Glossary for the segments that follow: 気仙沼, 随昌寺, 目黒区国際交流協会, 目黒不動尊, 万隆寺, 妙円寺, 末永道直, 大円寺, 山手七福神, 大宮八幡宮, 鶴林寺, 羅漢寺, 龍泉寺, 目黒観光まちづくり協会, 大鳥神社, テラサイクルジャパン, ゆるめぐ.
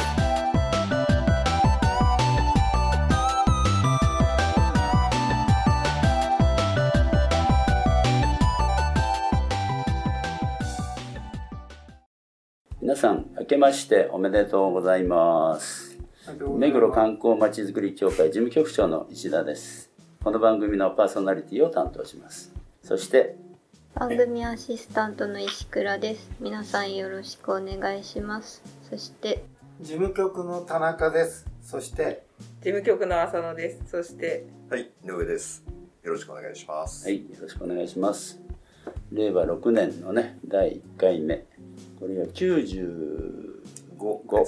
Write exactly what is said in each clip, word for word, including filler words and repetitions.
す。皆さん、明けましておめでとうございます。目黒観光まちづくり協会事務局長の石田です。この番組のパーソナリティを担当します。そして番組アシスタントの石倉です。皆さんよろしくお願いします。そして事務局の田中です。そして事務局の浅野です。そしてはい、井上です。よろしくお願いします。はい、よろしくお願いします。れいわろくねんのね、だいいっかいめ。これがきゅうじゅうごか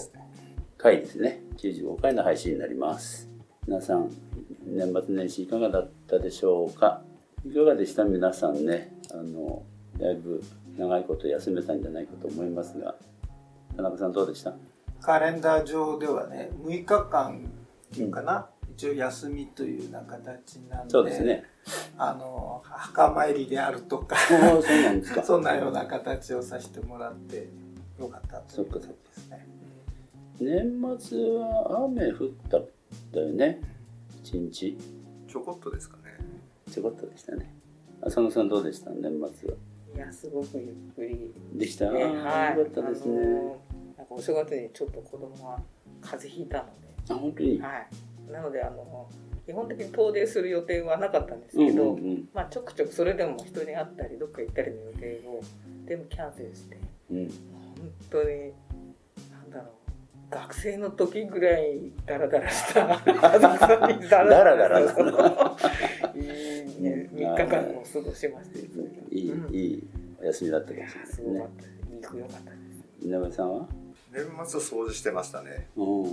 いですね。きゅうじゅうごかいの配信になります。皆さん、年末年始いかがだったでしょうか。いかがでした皆さんね。あのだいぶ長いこと休めたんじゃないかと思いますが、田中さんどうでした？カレンダー上ではね、むいかかんっていうかな、うん、一応休みというな形なんで、そうですね。あの墓参りであるとか、そうなんですかそんなような形をさせてもらってよかったということですね。年末は雨降ったんだよね。一日ちょこっとですかね。ちょこっとでしたね。浅野さんどうでした？年末は。いや、すごくゆっくりでした。良、ね、はい、かったですね。なんかお正月にちょっと子供が風邪ひいたので、あ、本当に、はい、なのであの基本的に遠出する予定はなかったんですけど、うんうんうん、まあ、ちょくちょくそれでも人に会ったりどっか行ったりの予定を全部キャンセルして、うん、本当に何だろう、学生の時ぐらいダラダラしたダラダラいい、ね、みっかかんも過ごしまして、うん、いい、うん、いいお休みだったかもしれないですね。良かったです。稲葉さんは年末掃除してましたね。窓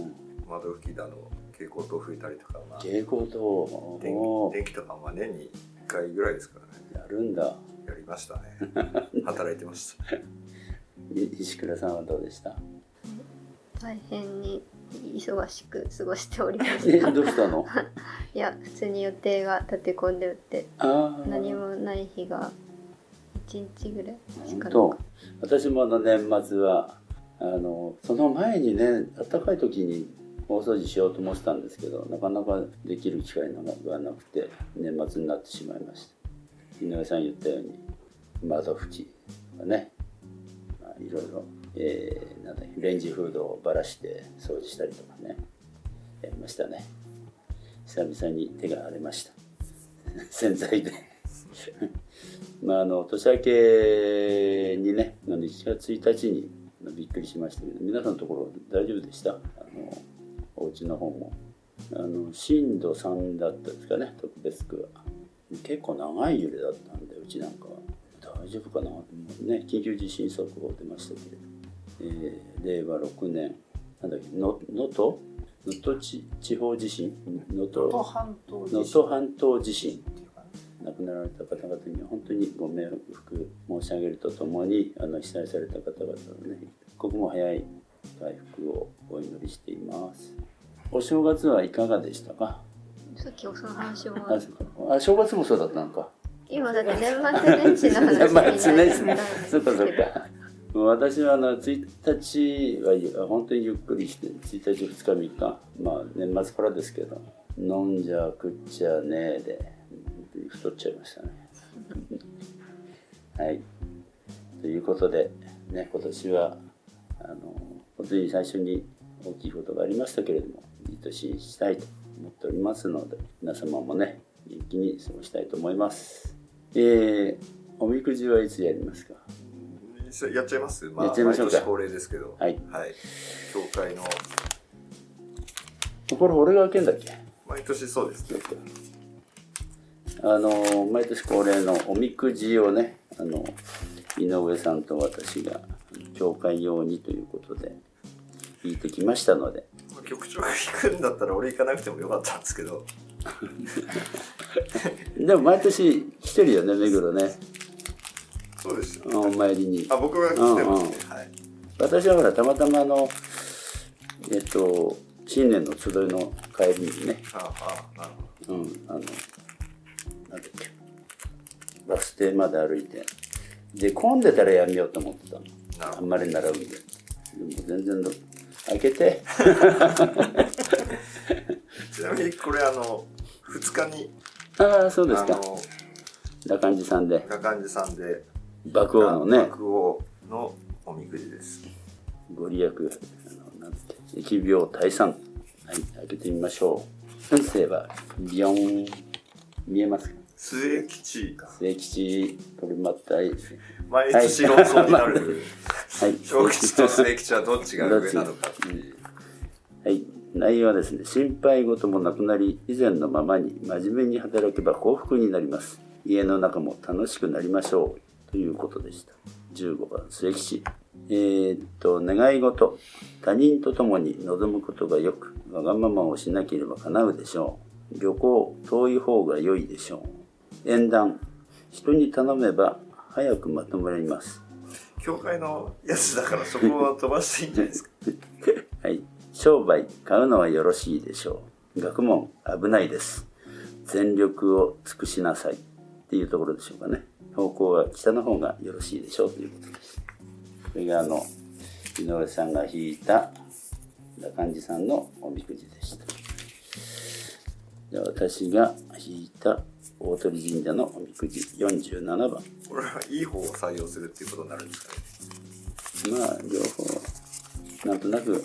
拭きだの蛍光灯拭いたりとか、まあ、蛍光灯、電気、電気とかは年にいっかいぐらいですからね。やるんだ。やりましたね働いてました石倉さんはどうでした？大変に忙しく過ごしておりましたどうしたのいや、普通に予定が立て込んでおって、あ、何もない日がいちにちぐらいしかなかった。私もあの年末はあのその前にね、暖かい時に大掃除しようと思ってたんですけど、なかなかできる機会がなくて年末になってしまいました。井上さん言ったように窓拭きとかね、まあ、いろいろ、えー、なんだっけ、レンジフードをばらして掃除したりとかね、やりましたね。久々に手が荒れました洗剤でまああの年明けにね、いちがつついたちにびっくりしましたけど、皆さんのところ大丈夫でした？あのお家の方もあのしんどさんだったですかね、特別区は。結構長い揺れだったんで、うちなんかは大丈夫かなと思うね。緊急地震速報出ましたけれど、えー、れいわろくねんなんだっけ、能登能登地方地震、能登半島地震、亡くなられた方々には本当にご冥福申し上げるとともに、あの被災された方々のね、一刻も早い回復をお祈りしています。お正月はいかがでしたか？さっきおその話も あ, あ、正月もそうだったのか。今だって年末年始の話になりそうかそうか私はあのついたちは本当にゆっくりして、ついたちふつかみっか、まあ年末からですけど、飲んじゃ食っちゃねえで太っちゃいましたねはい、ということでね、今年はあの本当に最初に大きいことがありましたけれども、いい年にしたいと思っておりますので、皆様もね、元気に過ごしたいと思います。えー、おみくじはいつやりますか？やっちゃいます、まあ、やっちゃいましょうか。毎年恒例ですけど、はい、はい、教会のこれ俺が開けんだっけ？毎年そうですね。あの毎年恒例のおみくじをね、あの井上さんと私が教会用にということで引いてきましたので、局長が引くんだったら俺行かなくてもよかったんですけどでも毎年来てるよね、目黒ね。そうですよ、お参りに。あ、僕が来てますね。私はほらたまたまあのえっと新年の集いの帰りにね、ああ、なるほど、うん、あのなんだっけ、バス停まで歩いて、で混んでたらやめようと思ってたの。あんまり並ぶんで、でも全然開けて。ちなみにこれあのふつかに、ああそうですか。羅漢寺さんで。羅漢寺さんで。爆王のね。爆王のおみくじです。ご利益、あのなんて疫病退散。はい、開けてみましょう。先生はビヨン、見えますか。末吉か。末吉、取りまったい。毎年論争になる。はい。小吉と末吉はどっちが上なのか。はい。内容はですね、心配事もなくなり、以前のままに真面目に働けば幸福になります。家の中も楽しくなりましょう。ということでした。じゅうごばん、末吉。えー、っと、願い事。他人と共に望むことがよく、わがままをしなければ叶うでしょう。旅行、遠い方が良いでしょう。縁談、人に頼めば早くまとまります。教会のやつだからそこは飛ばしていいんじゃないですか。はい、商売、買うのはよろしいでしょう。学問、危ないです。全力を尽くしなさいっていうところでしょうかね。方向は北の方がよろしいでしょうということです。これがあの井上さんが引いた羅漢寺さんのおみくじでした。で、私が引いた大鳥神社のおみくじよんじゅうななばん。これはいい方を採用するっていうことになるんですかね。まあ両方なんとなく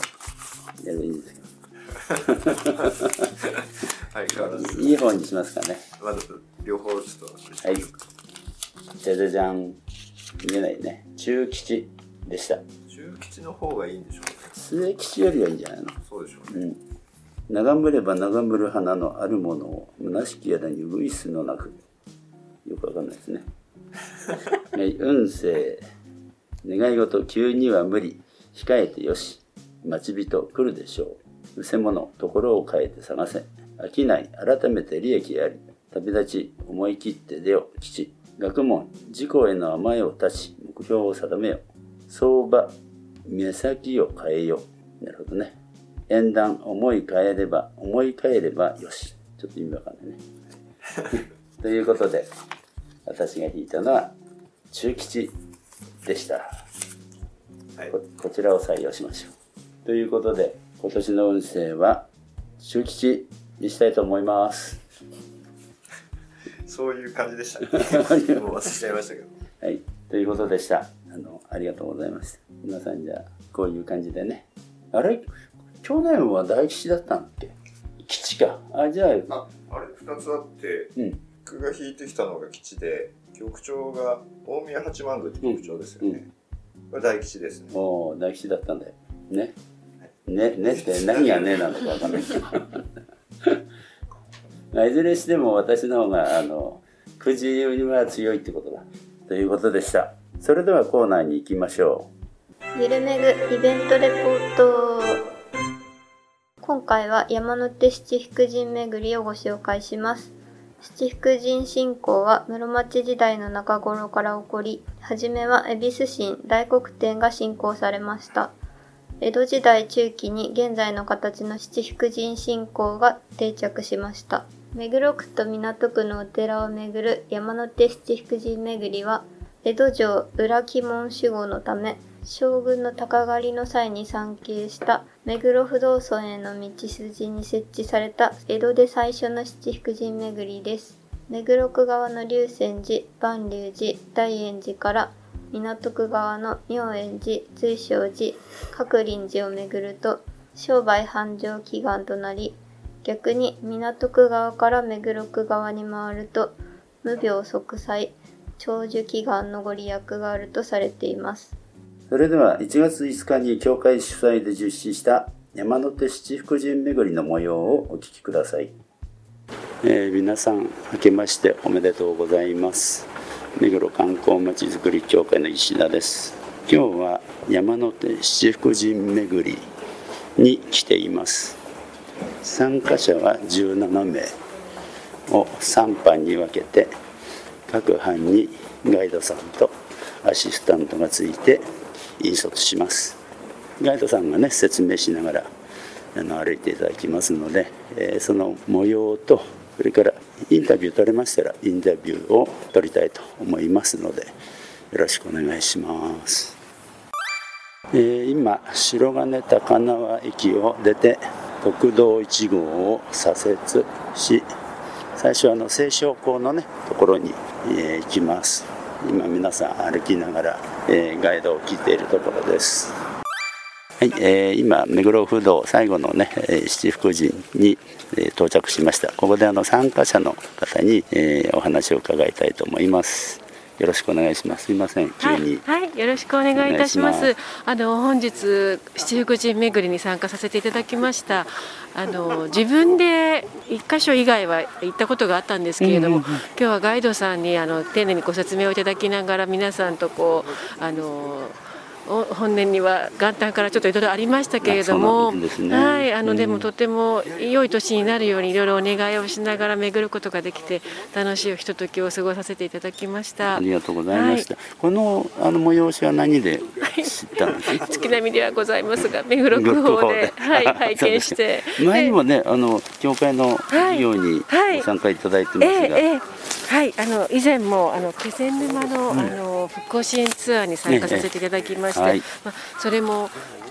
やればいいんですけど。はい、変わらずいい方にしますかね。まず両方ちょっと。はい。じゃじゃじゃん、見えないね。中吉でした。中吉の方がいいんでしょうか。末吉よりはいいんじゃないの。そうでしょうね。うん、眺めれば眺める花のあるものを虚しきやらにういすのなく。よくわかんないですね。はい、運勢、願い事、急には無理、控えてよし、待ち人来るでしょう。うせ者、ところを変えて探せ、飽きない、改めて利益あり、旅立ち、思い切って出よ吉。学問、自己への甘えを断ち、目標を定めよ。相場、目先を変えよ。なるほどね。縁談、思い変えれば思い変えればよし。ちょっと意味わかんないね。ということで、私が引いたのは中吉でした。はい、こ, こちらを採用しましょう。ということで、今年の運勢は中吉にしたいと思います。そういう感じでしたね。もう忘れちゃいましたけど。はい、ということでした。あの、ありがとうございました。皆さん、じゃあこういう感じでね。あれ？去年は大吉だったんだっけ。吉か。あ、じゃあ。あ、あれふたつあって、うん、僕が引いてきたのが吉で、局長が大宮八幡宮って局長ですよね。うんうん、これ大吉ですね。おお、大吉だったんだよ。ね。ね、ねって何がねなんだかわかんないけど。まあ、いずれにしても私の方があのくじには強いってことだ。ということでした。それではコーナーに行きましょう。ゆるめぐイベントレポート。今回は山手七福神巡りをご紹介します。七福神信仰は室町時代の中頃から起こり、はじめは恵比寿神大黒天が信仰されました。江戸時代中期に現在の形の七福神信仰が定着しました。目黒区と港区のお寺を巡る山手七福神巡りは、江戸城裏鬼門守護のため、将軍の鷹狩りの際に参詣した目黒不動尊への道筋に設置された江戸で最初の七福神巡りです。目黒区側の龍泉寺、万隆寺、大円寺から港区側の妙円寺、随昌寺、鶴林寺を巡ると商売繁盛祈願となり、逆に港区側から目黒区側に回ると無病息災、長寿祈願のご利益があるとされています。それではいちがついつかに教会主催で実施した山手七福神巡りの模様をお聞きください。えー、皆さん明けましておめでとうございます。目黒観光まちづくり協会の石田です。今日は山手七福神巡りに来ています。参加者はじゅうななめいをさん班に分けて各班にガイドさんとアシスタントがついて引率します。ガイドさんがね説明しながらあの歩いていただきますので、えー、その模様とそれからインタビュー取れましたらインタビューを取りたいと思いますのでよろしくお願いします。えー、今白金高輪駅を出て国道いち号を左折し、最初はあの西照光のねところに、えー、行きます。今皆さん歩きながら、えー、ガイドを聞いているところです。はい、えー、今目黒不動最後のね七福神に、えー、到着しました。ここであの参加者の方に、えー、お話を伺いたいと思います。よろしくお願いします。すいません、急に。はい、はい、よろしくお願いいたします。お願いします。あの本日七福神巡りに参加させていただきました。あの自分で一箇所以外は行ったことがあったんですけれども、うんうんうん、今日はガイドさんにあの丁寧にご説明をいただきながら皆さんとこうあの。本年には元旦からちょっといろいろありましたけれども、でもとても良い年になるようにいろいろお願いをしながら巡ることができて楽しいひとときを過ごさせていただきました。ありがとうございました。はい、この、あの催しは何で知ったんですか？月並みではございますが目黒区法で、はい、拝見して前にもね、あの教会の授業にご参加いただいてますが、はいはいえーえーはい、あの以前もあの気仙沼 の,、うん、あの復興支援ツアーに参加させていただきまして、ええはいまあ、それも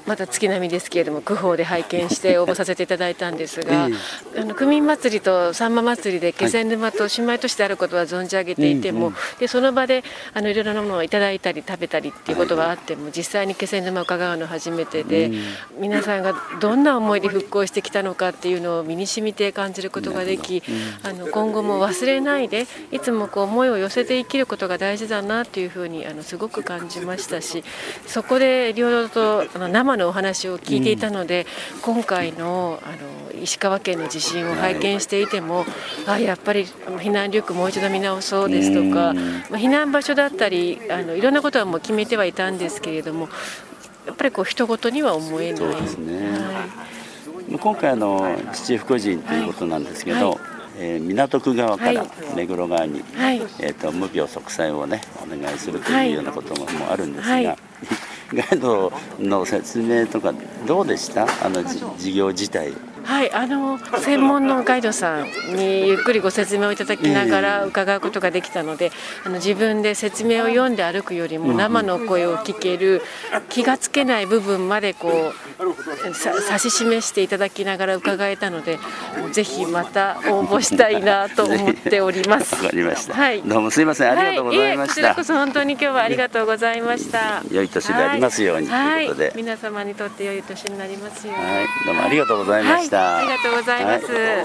また月並みですけれども区報で拝見して応募させていただいたんですが、ええ、あの区民祭りとさんま祭りで気仙沼と姉妹都市であることは存じ上げていても、はい、でその場であのいろいろなものをいただいたり食べたりっていうことはあっても、はい、実際に気仙沼を伺うの初めてで、うん、皆さんがどんな思いで復興してきたのかっていうのを身に染みて感じることができ、うん、あの今後も忘れないでいつもこう思いを寄せて生きることが大事だなというふうにあのすごく感じましたし、そこで両々とあの生のお話を聞いていたので、うん、今回 の, あの石川県の地震を拝見していても、はい、あやっぱり避難力もう一度見直そうですとか、うんまあ、避難場所だったりあのいろんなことはもう決めてはいたんですけれどもやっぱりこう人ごとには思えない。そうですね、はい、今回あの七福神ということなんですけど、はいはいえー、港区側から目黒側に、はいえー、と無病息災をねお願いするというようなこともあるんですが、はいはい、ガイドの説明とかどうでした？あの事業自体。はい、あの専門のガイドさんにゆっくりご説明をいただきながら伺うことができたので、あの自分で説明を読んで歩くよりも生の声を聞ける気がつけない部分までこう指し示していただきながら伺えたのでぜひまた応募したいなと思っております。わかりました、はい、どうもすいませんありがとうございました。はい、いえこちらこそ本当に今日はありがとうございました。良い年でありますように、はい、ということで、はい、皆様にとって良い年になりますように、はい、どうもありがとうございました。はいありがとうございます。はい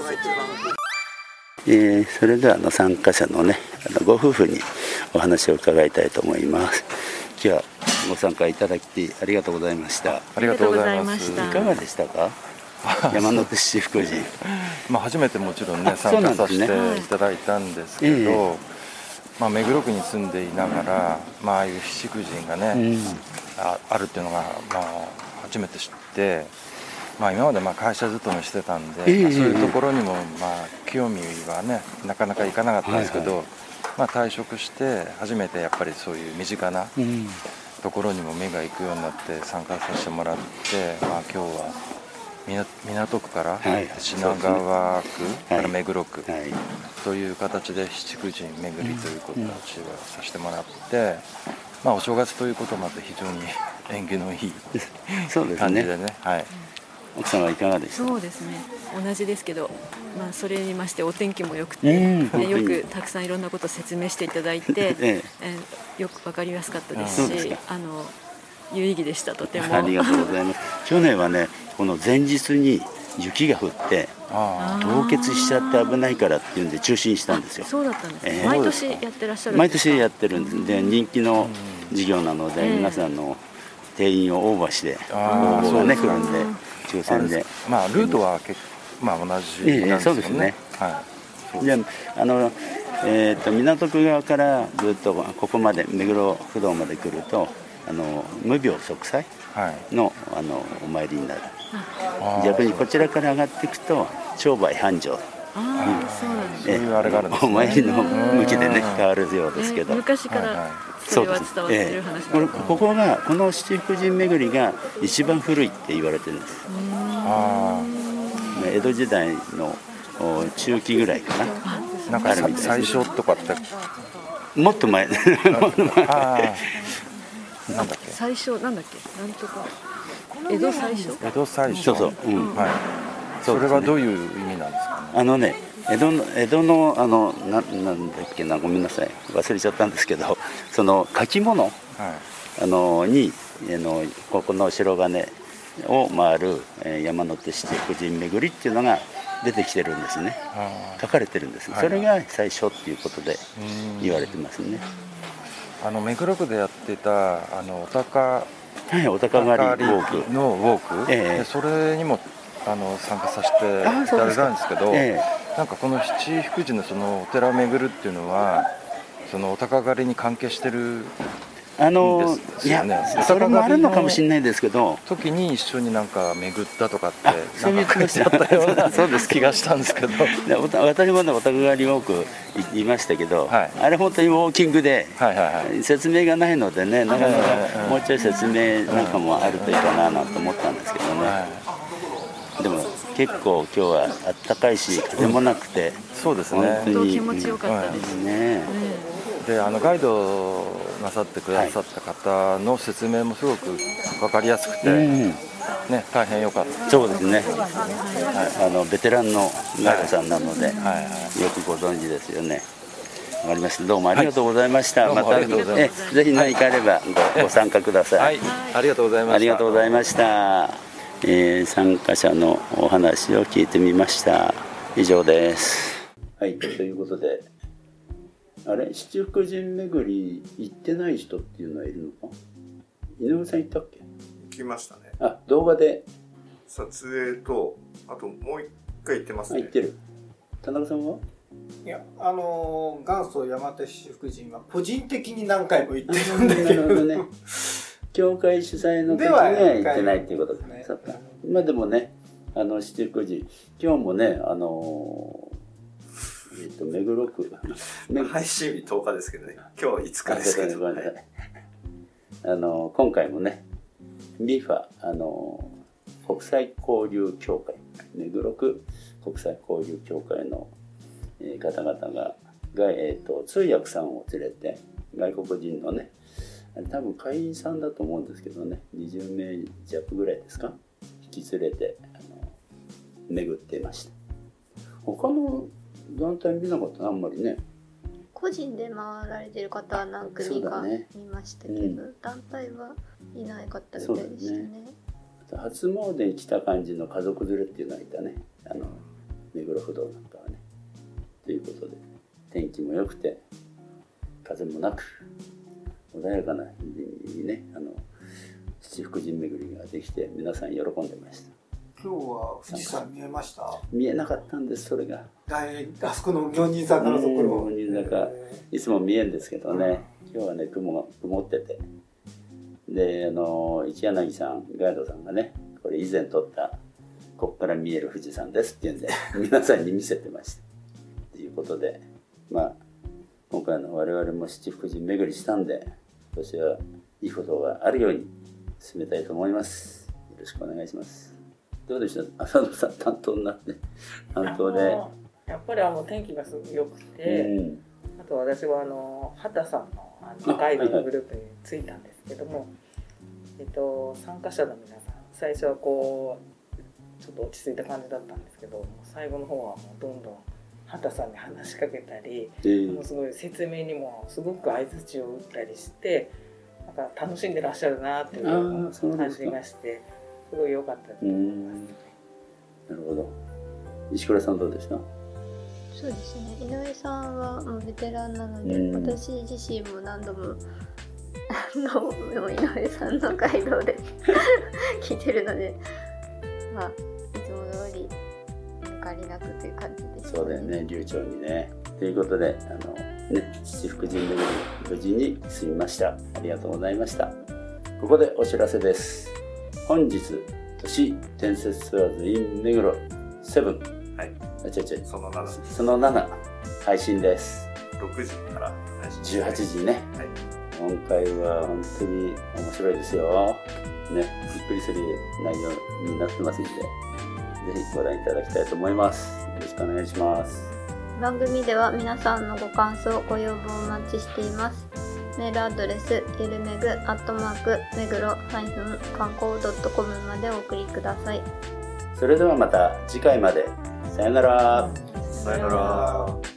えー、それではあの参加者のね、あのご夫婦にお話を伺いたいと思います。今日はご参加いただきありがとうございました。ありがとうございます。いかがでしたか？山手七福神。まあ初めてもちろんね参加させていただいたんですけど、はいまあ、目黒区に住んでいながら、まああいう七福神がね、うん、あ, あるっていうのがまあ初めて知って。まあ、今までまあ会社勤めしてたんで、えーまあ、そういうところにもまあ興味はねなかなか行かなかったんですけど、はいはいまあ、退職して初めてやっぱりそういう身近なところにも目が行くようになって参加させてもらって、まあ、今日は港区から品川区から目黒区という形で七福神巡りということをさせてもらって、まあ、お正月ということもあって非常に縁起のいい感じでねはい奥さんはいかがでした？そうですね同じですけど、まあ、それにましてお天気もよくて、えー、よくたくさんいろんなことを説明していただいて、えー、よく分かりやすかったですしあの有意義でしたとてもありがとうございます。去年はねこの前日に雪が降ってあ凍結しちゃって危ないからっていうんで中止にしたんですよ。そうだったんです、えー、毎年やってらっしゃるんですか？毎年やってるんですで人気の事業なので、えー、皆さんの定員をオーバーして応募がね来るんで抽選でまあ、ルートは結構、まあ、同じなんですよね。そうですね、はい、じゃあ、あの、えーと、港区側からずっとここまで目黒不動まで来るとあの無病息災 の,、はい、あのお参りになる。逆にこちらから上がっていくと商売繁盛ああそうなんですね、お参りの向きでね変わるようですけど、えー、昔からそれは伝わってる話なんですか。えー、ここがこの七福神巡りが一番古いって言われてるんです。ああ、江戸時代の中期ぐらいかな。なんか最初とかってもっと前。なんだっけ最初なんだっけなんとか江戸最初江戸最初そうそう、うん、はい、それはどういう意味なんですかね。あのね、江戸の江戸のあの な, なんだっけなごめんなさい忘れちゃったんですけど、その書き物、はい、あのにあのここの白金を回る、えー、山手七福神巡りっていうのが出てきてるんですね。書かれてるんです、はい、それが最初っていうことで言われてますね。あの目黒区でやってたあのお鷹、はい、お鷹狩りウォークのウォーク、ええ、それにもあの参加させていただいたんですけど、ええ、なんかこの七福神のそのお寺を巡るっていうのはそのお鷹狩りに関係してる。あのいや、それもあるのかもしれないですけど、時に一緒になんか巡ったとかってそういう話だったような気がしたんですけど私もお宅がリモークいましたけど、はい、あれ本当にウォーキングで、はいはいはい、説明がないのでね、なかなかもうちょい説明なんかもあるといいかなと思ったんですけどね、はい、でも結構今日はあったかいし風もなくて、そうですね、本当に気持ちよかったですね、はい、であのガイドなさってくださった方の説明もすごく分かりやすくて、はい、ね、大変良かった。そうですね。はい、あのベテランのガイドさんなので、はいはいはい、よくご存知ですよね。わかりました。どうもありがとうございました。はい、またえぜひ何かあれば ご, ご参加ください、はいはい。ありがとうございました。ありがとうございました。えー、参加者のお話を聞いてみました。以上です。はい、ということで。あれ七福神巡り行ってない人っていうのはいるのか。井上さん行ったっけ。行きましたね。あ、動画で撮影とあともう一回行ってますね。行ってる。田中さんは。いや、あのー、元祖山手七福神は個人的に何回も行ってるんだけど、なるほどね。教会主催の時には行ってないっていうことですね。そうか。まあでもね、あの七福神今日もね、あのー。えっと、目黒区配信日とおかですけどね、今日いつかですけど、はい、あの今回もね ビーエフエー あの国際交流協会目黒区国際交流協会の、えー、方々が、が、えー、と通訳さんを連れて外国人のね、多分会員さんだと思うんですけどね、にじゅうめいじゃくぐらいですか、引き連れてあの巡っていました。他の団体見なかったな、あんまりね。個人で回られてる方は何組か見ましたけど、ね、うん、団体はいないかったみたいでした ね, ね初詣に来た感じの家族連れっていうのがいたね、あの目黒不動なんかはね。ということで天気も良くて風もなく穏やかな日にね、あの七福神巡りができて皆さん喜んでました。今日は富士山見えました？見えなかったんです、それが。あそこの明神坂のところ、明神坂、いつも見えるんですけどね、うん、今日はね、雲が曇ってて、で、あの一柳さん、ガイドさんがね、これ以前撮ったここから見える富士山ですっていうんで皆さんに見せてましたということで、まあ今回の我々も七福神巡りしたんで、今年はいいことがあるように進めたいと思います。よろしくお願いします。どうでした浅野さん、担当になって。担当でやっぱりあの天気がすごく良くて、うん、あと私はあの畑さん の, あのガイドのグループに着いたんですけども、はいはい、えっと、参加者の皆さん最初はこうちょっと落ち着いた感じだったんですけど、最後の方はもうどんどん畑さんに話しかけたり、えー、もうすごい説明にもすごく相槌を打ったりして、なんか楽しんでらっしゃるなっていう感じがして、すごい良かったと思います。なるほど。石倉さんどうでした？そうですね、井上さんはもうベテランなので、うん、私自身も何度もあの井上さんのガイドで聞いてるので、まあ、いつも通り抜かりなくという感じですね。そうだよね、流暢にね。ということで、あの、ね、七福神巡り無事に済みました。ありがとうございました。ここでお知らせです。本日、都市伝説ツアーズ in 目黒なな、はい、あちゃちゃその なな, そのなな配信です。ろくじから配信、ね、じゅうはちじね、はい、今回は本当に面白いですよ、ね、びっくりする内容になってますので、ぜひご覧いただきたいと思います。よろしくお願いします。番組では皆さんのご感想、ご要望をお待ちしています。メールアドレスゆるめぐアットマークめぐろハイフン観光ドットコムまでお送りください。それではまた次回まで。さよなら。さよなら。